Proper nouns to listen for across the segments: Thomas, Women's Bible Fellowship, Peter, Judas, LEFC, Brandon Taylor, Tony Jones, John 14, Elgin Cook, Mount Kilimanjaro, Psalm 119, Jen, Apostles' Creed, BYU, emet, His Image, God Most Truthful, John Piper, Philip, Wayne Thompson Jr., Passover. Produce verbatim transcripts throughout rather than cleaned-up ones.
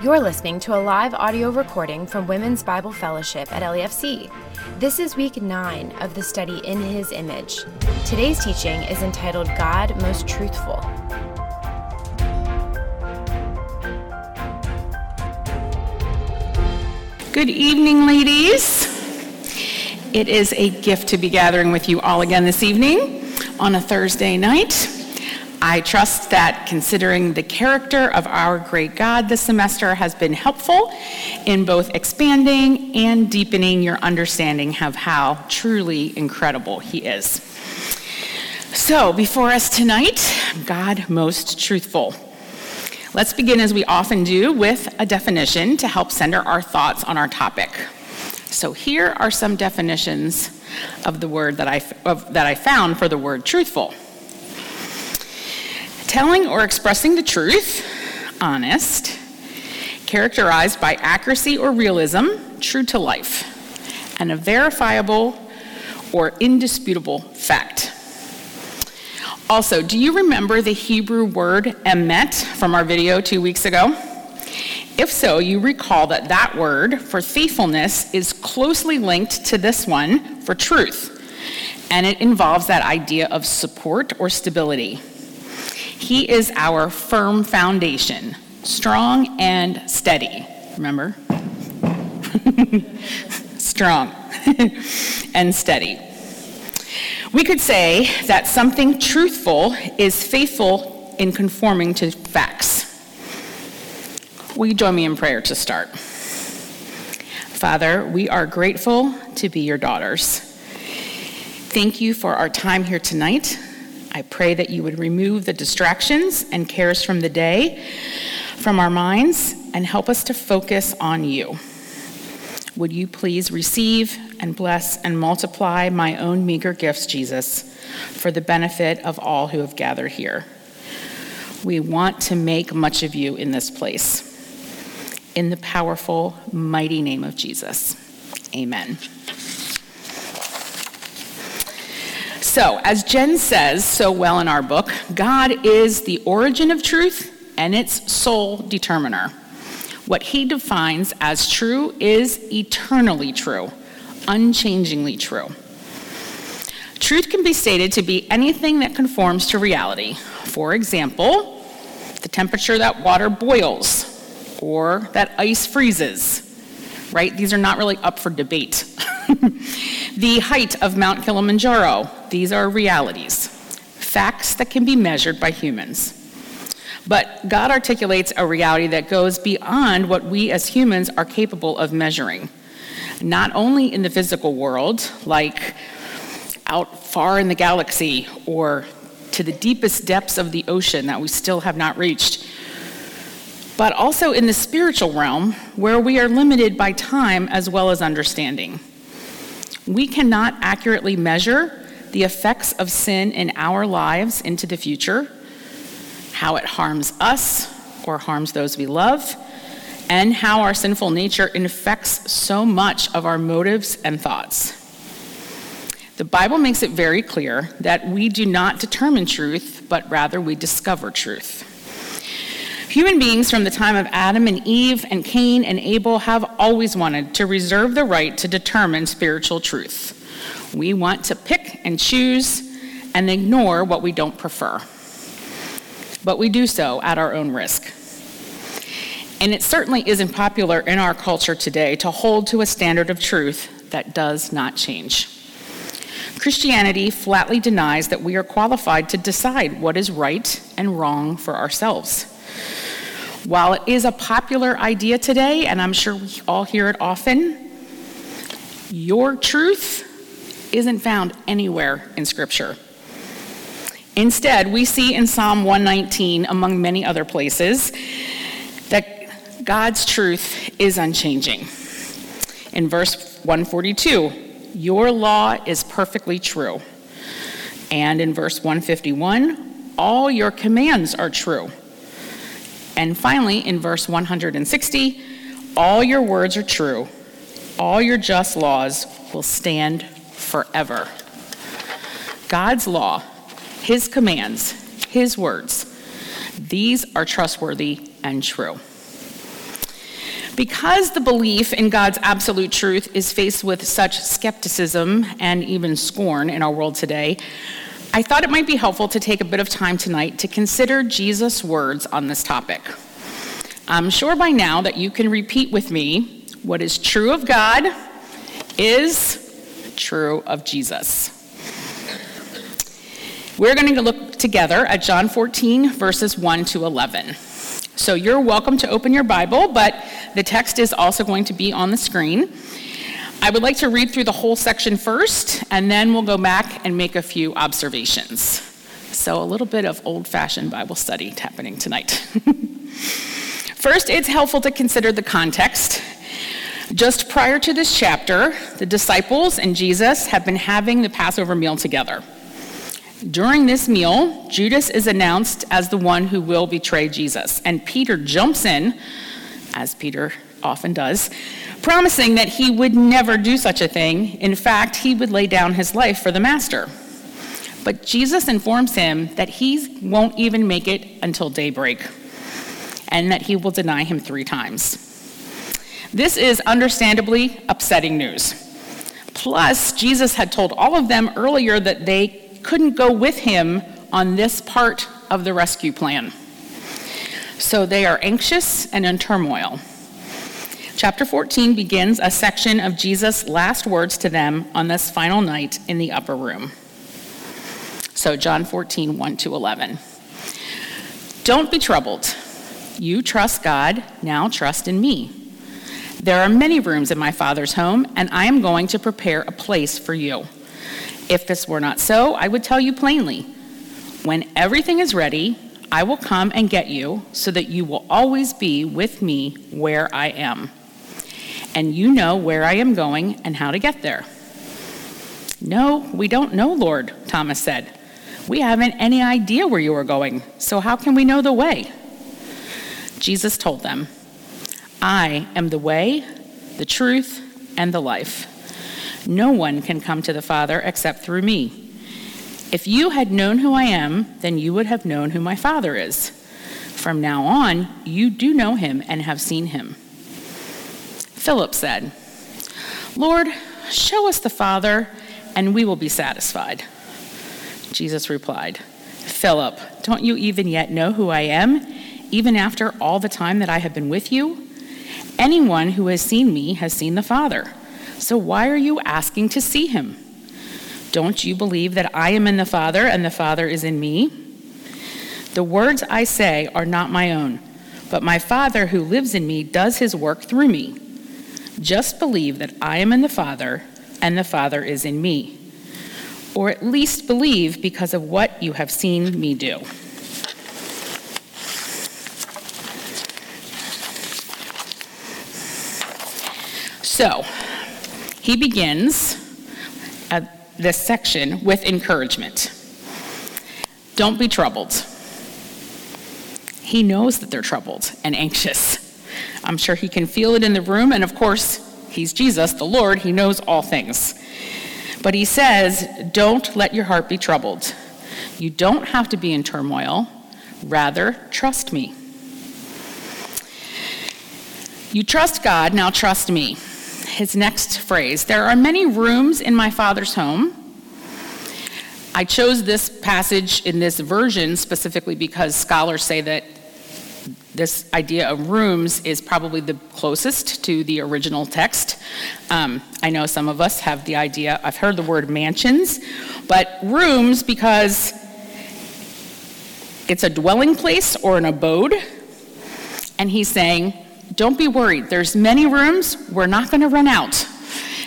You're listening to a live audio recording from Women's Bible Fellowship at L E F C. This is week nine of the study In His Image. Today's teaching is entitled God Most Truthful. Good evening, ladies. It is a gift to be gathering with you all again this evening on a Thursday night. I trust that considering the character of our great God this semester has been helpful in both expanding and deepening your understanding of how truly incredible He is. So before us tonight, God Most Truthful. Let's begin, as we often do, with a definition to help center our thoughts on our topic. So here are some definitions of the word that I, of, that I found for the word truthful. Telling or expressing the truth, honest, characterized by accuracy or realism, true to life, and a verifiable or indisputable fact. Also, do you remember the Hebrew word emet from our video two weeks ago? If so, you recall that that word for faithfulness is closely linked to this one for truth, and it involves that idea of support or stability. He is our firm foundation, strong and steady. Remember? Strong and steady. We could say that something truthful is faithful in conforming to facts. Will you join me in prayer to start? Father, we are grateful to be your daughters. Thank you for our time here tonight. I pray that you would remove the distractions and cares from the day from our minds and help us to focus on you. Would you please receive and bless and multiply my own meager gifts, Jesus, for the benefit of all who have gathered here. We want to make much of you in this place. In the powerful, mighty name of Jesus, amen. So, as Jen says so well in our book, God is the origin of truth and its sole determiner. What He defines as true is eternally true, unchangingly true. Truth can be stated to be anything that conforms to reality. For example, the temperature that water boils or that ice freezes. Right? These are not really up for debate. The height of Mount Kilimanjaro, these are realities, facts that can be measured by humans. But God articulates a reality that goes beyond what we as humans are capable of measuring, not only in the physical world, like out far in the galaxy or to the deepest depths of the ocean that we still have not reached, but also in the spiritual realm where we are limited by time as well as understanding. We cannot accurately measure the effects of sin in our lives into the future, how it harms us or harms those we love, and how our sinful nature infects so much of our motives and thoughts. The Bible makes it very clear that we do not determine truth, but rather we discover truth. Human beings from the time of Adam and Eve and Cain and Abel have always wanted to reserve the right to determine spiritual truth. We want to pick and choose and ignore what we don't prefer. But we do so at our own risk. And it certainly isn't popular in our culture today to hold to a standard of truth that does not change. Christianity flatly denies that we are qualified to decide what is right and wrong for ourselves. While it is a popular idea today, and I'm sure we all hear it often, your truth isn't found anywhere in Scripture. Instead, we see in Psalm one nineteen, among many other places, that God's truth is unchanging. In verse one forty-two, your law is perfectly true. And in verse one fifty-one, all your commands are true. And finally, in verse one hundred sixty, all your words are true. All your just laws will stand forever. God's law, His commands, His words, these are trustworthy and true. Because the belief in God's absolute truth is faced with such skepticism and even scorn in our world today, I thought it might be helpful to take a bit of time tonight to consider Jesus' words on this topic. I'm sure by now that you can repeat with me, what is true of God is true of Jesus. We're going to look together at John fourteen, verses one to eleven. So you're welcome to open your Bible, but the text is also going to be on the screen. I would like to read through the whole section first, and then we'll go back and make a few observations. So a little bit of old-fashioned Bible study happening tonight. First, it's helpful to consider the context. Just prior to this chapter, the disciples and Jesus have been having the Passover meal together. During this meal, Judas is announced as the one who will betray Jesus, and Peter jumps in, as Peter often does, promising that he would never do such a thing. In fact, he would lay down his life for the master. But Jesus informs him that he won't even make it until daybreak, and that he will deny him three times. This is understandably upsetting news. Plus, Jesus had told all of them earlier that they couldn't go with him on this part of the rescue plan. So they are anxious and in turmoil. Chapter fourteen begins a section of Jesus' last words to them on this final night in the upper room. So John fourteen, one to eleven. Don't be troubled. You trust God, now trust in me. There are many rooms in my Father's home, and I am going to prepare a place for you. If this were not so, I would tell you plainly. When everything is ready, I will come and get you so that you will always be with me where I am. And you know where I am going and how to get there. No, we don't know, Lord, Thomas said. We haven't any idea where you are going, so how can we know the way? Jesus told them, I am the way, the truth, and the life. No one can come to the Father except through me. If you had known who I am, then you would have known who my Father is. From now on, you do know him and have seen him. Philip said, Lord, show us the Father, and we will be satisfied. Jesus replied, Philip, don't you even yet know who I am, even after all the time that I have been with you? Anyone who has seen me has seen the Father. So why are you asking to see him? Don't you believe that I am in the Father and the Father is in me? The words I say are not my own, but my Father who lives in me does his work through me. Just believe that I am in the Father and the Father is in me. Or at least believe because of what you have seen me do. So, he begins uh, this section with encouragement. Don't be troubled. He knows that they're troubled and anxious. I'm sure he can feel it in the room, and of course, he's Jesus, the Lord. He knows all things. But he says, don't let your heart be troubled. You don't have to be in turmoil. Rather, trust me. You trust God, now trust me. His next phrase, there are many rooms in my Father's home. I chose this passage in this version specifically because scholars say that this idea of rooms is probably the closest to the original text. Um, I know some of us have the idea, I've heard the word mansions, but rooms because it's a dwelling place or an abode, and he's saying, don't be worried. There's many rooms. We're not going to run out.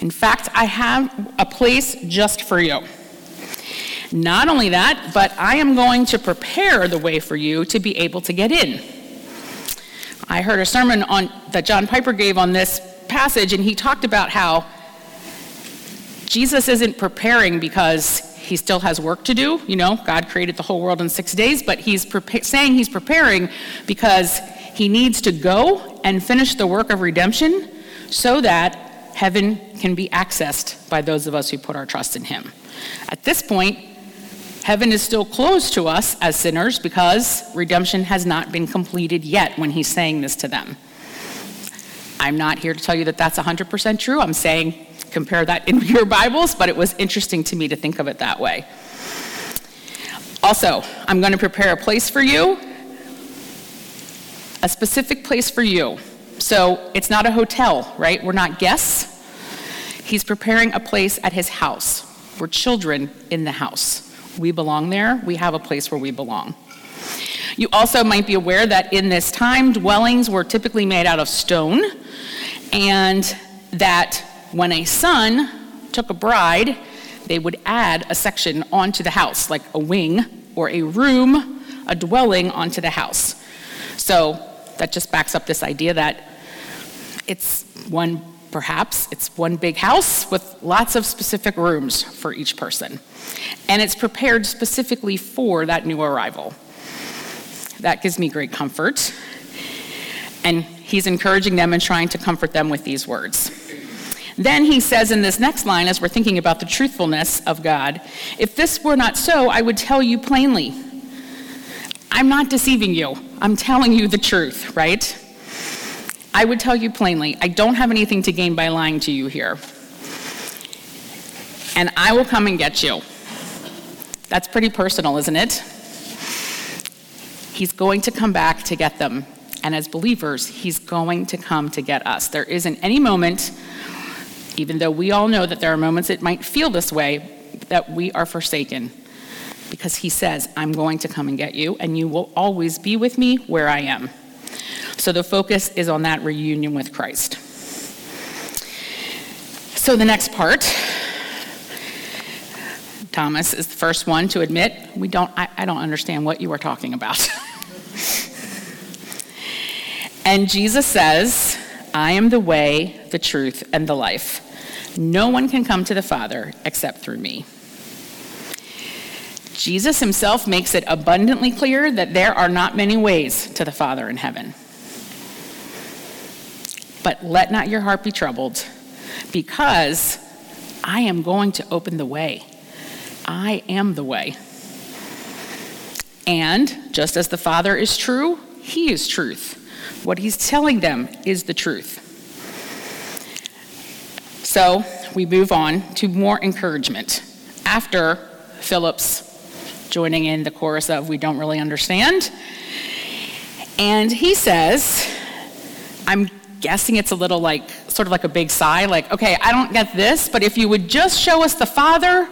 In fact, I have a place just for you. Not only that, but I am going to prepare the way for you to be able to get in. I heard a sermon on that John Piper gave on this passage, and he talked about how Jesus isn't preparing because he still has work to do. You know, God created the whole world in six days, but he's pre- saying he's preparing because he needs to go and finish the work of redemption so that heaven can be accessed by those of us who put our trust in him. At this point, heaven is still closed to us as sinners because redemption has not been completed yet when he's saying this to them. I'm not here to tell you that that's one hundred percent true. I'm saying compare that in your Bibles, but it was interesting to me to think of it that way. Also, I'm going to prepare a place for you, a specific place for you. So it's not a hotel, right? We're not guests. He's preparing a place at his house. We're children in the house. We belong there. We have a place where we belong. You also might be aware that in this time, dwellings were typically made out of stone, and that when a son took a bride, they would add a section onto the house, like a wing or a room, a dwelling onto the house. So that just backs up this idea that it's one, perhaps, it's one big house with lots of specific rooms for each person. And it's prepared specifically for that new arrival. That gives me great comfort. And he's encouraging them and trying to comfort them with these words. Then he says in this next line, as we're thinking about the truthfulness of God, if this were not so, I would tell you plainly. I'm not deceiving you. I'm telling you the truth, right? I would tell you plainly, I don't have anything to gain by lying to you here. And I will come and get you. That's pretty personal, isn't it? He's going to come back to get them. And as believers, he's going to come to get us. There isn't any moment, even though we all know that there are moments it might feel this way, that we are forsaken. Because he says, I'm going to come and get you, and you will always be with me where I am. So the focus is on that reunion with Christ. So the next part, Thomas is the first one to admit, we don't, I, I don't understand what you are talking about. And Jesus says, I am the way, the truth, and the life. No one can come to the Father except through me. Jesus himself makes it abundantly clear that there are not many ways to the Father in heaven. But let not your heart be troubled, because I am going to open the way. I am the way. And just as the Father is true, he is truth. What he's telling them is the truth. So we move on to more encouragement. After Philip's joining in the chorus of we don't really understand. And he says, I'm guessing it's a little like, sort of like a big sigh, like, okay, I don't get this, but if you would just show us the Father,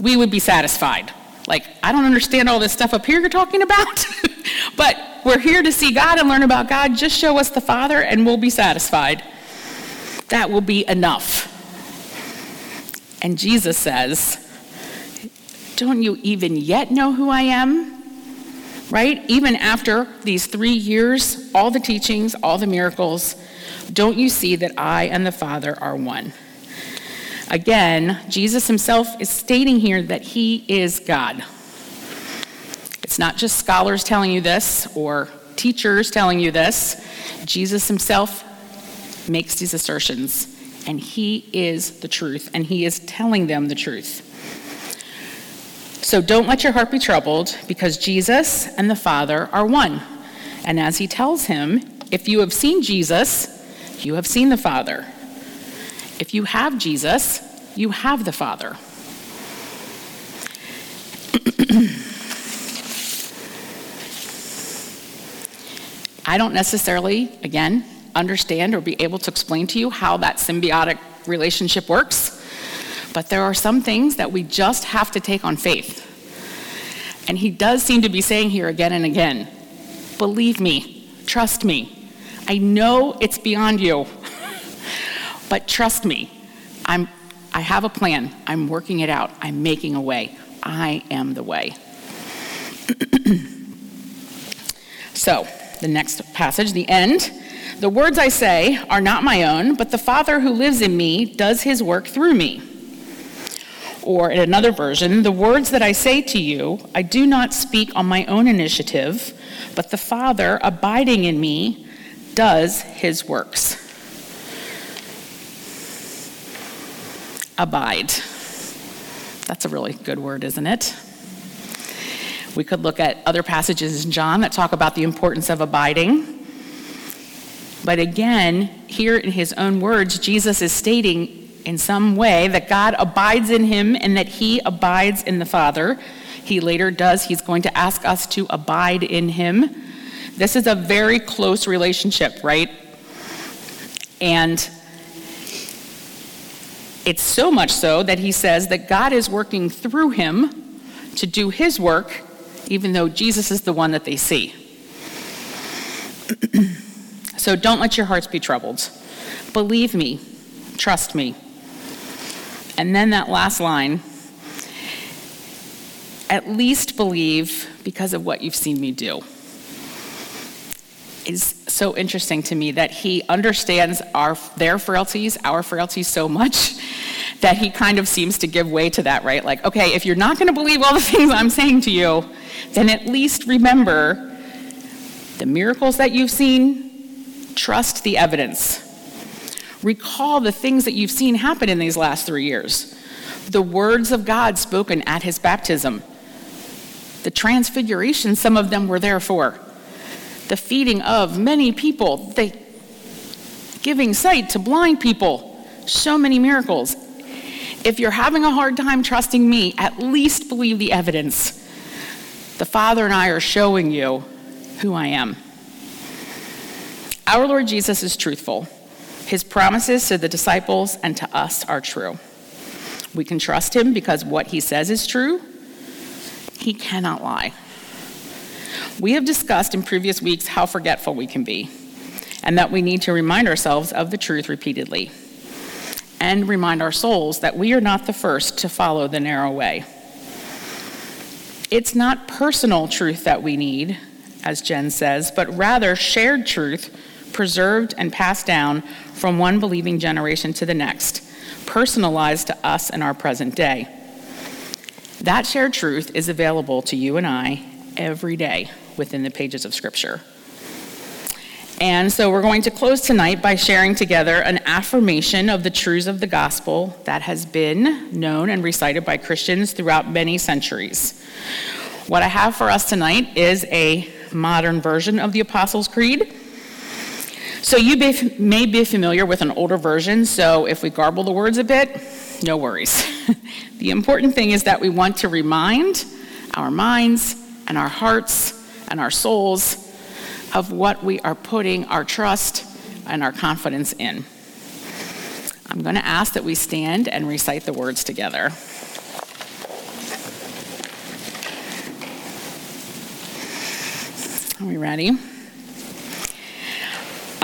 we would be satisfied. Like, I don't understand all this stuff up here you're talking about, but we're here to see God and learn about God. Just show us the Father and we'll be satisfied. That will be enough. And Jesus says, don't you even yet know who I am? Right? Even after these three years, all the teachings, all the miracles, don't you see that I and the Father are one? Again, Jesus himself is stating here that he is God. It's not just scholars telling you this or teachers telling you this. Jesus himself makes these assertions, and he is the truth, and he is telling them the truth. So don't let your heart be troubled, because Jesus and the Father are one. And as he tells him, if you have seen Jesus, you have seen the Father. If you have Jesus, you have the Father. I don't necessarily, again, understand or be able to explain to you how that symbiotic relationship works. But there are some things that we just have to take on faith. And he does seem to be saying here again and again, believe me, trust me. I know it's beyond you, but trust me. I'm, I have a plan. I'm working it out. I'm making a way. I am the way. So, the next passage, the end. The words I say are not my own, but the Father who lives in me does his work through me. Or in another version, the words that I say to you, I do not speak on my own initiative, but the Father abiding in me does his works. Abide. That's a really good word, isn't it? We could look at other passages in John that talk about the importance of abiding. But again, here in his own words, Jesus is stating in some way that God abides in him and that he abides in the Father. He later does. He's going to ask us to abide in him. This is a very close relationship, right? And it's so much so that he says that God is working through him to do his work, even though Jesus is the one that they see. So don't let your hearts be troubled. Believe me. Trust me. And then that last line, at least believe because of what you've seen me do, is so interesting to me that he understands our their frailties, our frailties so much that he kind of seems to give way to that, right? Like, okay, if you're not going to believe all the things I'm saying to you, then at least remember the miracles that you've seen, trust the evidence. Recall the things that you've seen happen in these last three years. The words of God spoken at his baptism. The transfiguration some of them were there for. The feeding of many people, the giving sight to blind people, so many miracles. If you're having a hard time trusting me, at least believe the evidence. The Father and I are showing you who I am. Our Lord Jesus is truthful. His promises to the disciples and to us are true. We can trust him because what he says is true. He cannot lie. We have discussed in previous weeks how forgetful we can be and that we need to remind ourselves of the truth repeatedly and remind our souls that we are not the first to follow the narrow way. It's not personal truth that we need, as Jen says, but rather shared truth preserved and passed down from one believing generation to the next, personalized to us in our present day. That shared truth is available to you and I every day within the pages of Scripture. And so we're going to close tonight by sharing together an affirmation of the truths of the gospel that has been known and recited by Christians throughout many centuries. What I have for us tonight is a modern version of the Apostles' Creed. So you may be familiar with an older version, so if we garble the words a bit, no worries. The important thing is that we want to remind our minds and our hearts and our souls of what we are putting our trust and our confidence in. I'm going to ask that we stand and recite the words together. Are we ready?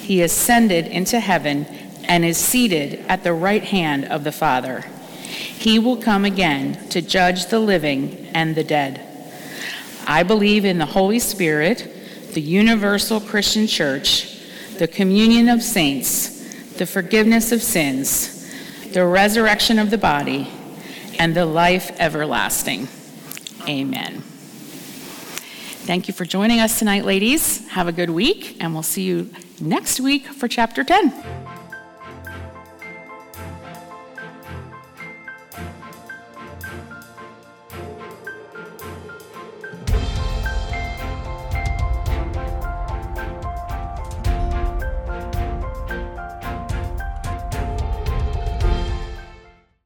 He ascended into heaven and is seated at the right hand of the Father. He will come again to judge the living and the dead. I believe in the Holy Spirit, the universal Christian church, the communion of saints, the forgiveness of sins, the resurrection of the body, and the life everlasting. Amen. Thank you for joining us tonight, ladies. Have a good week, and we'll see you next week for Chapter ten.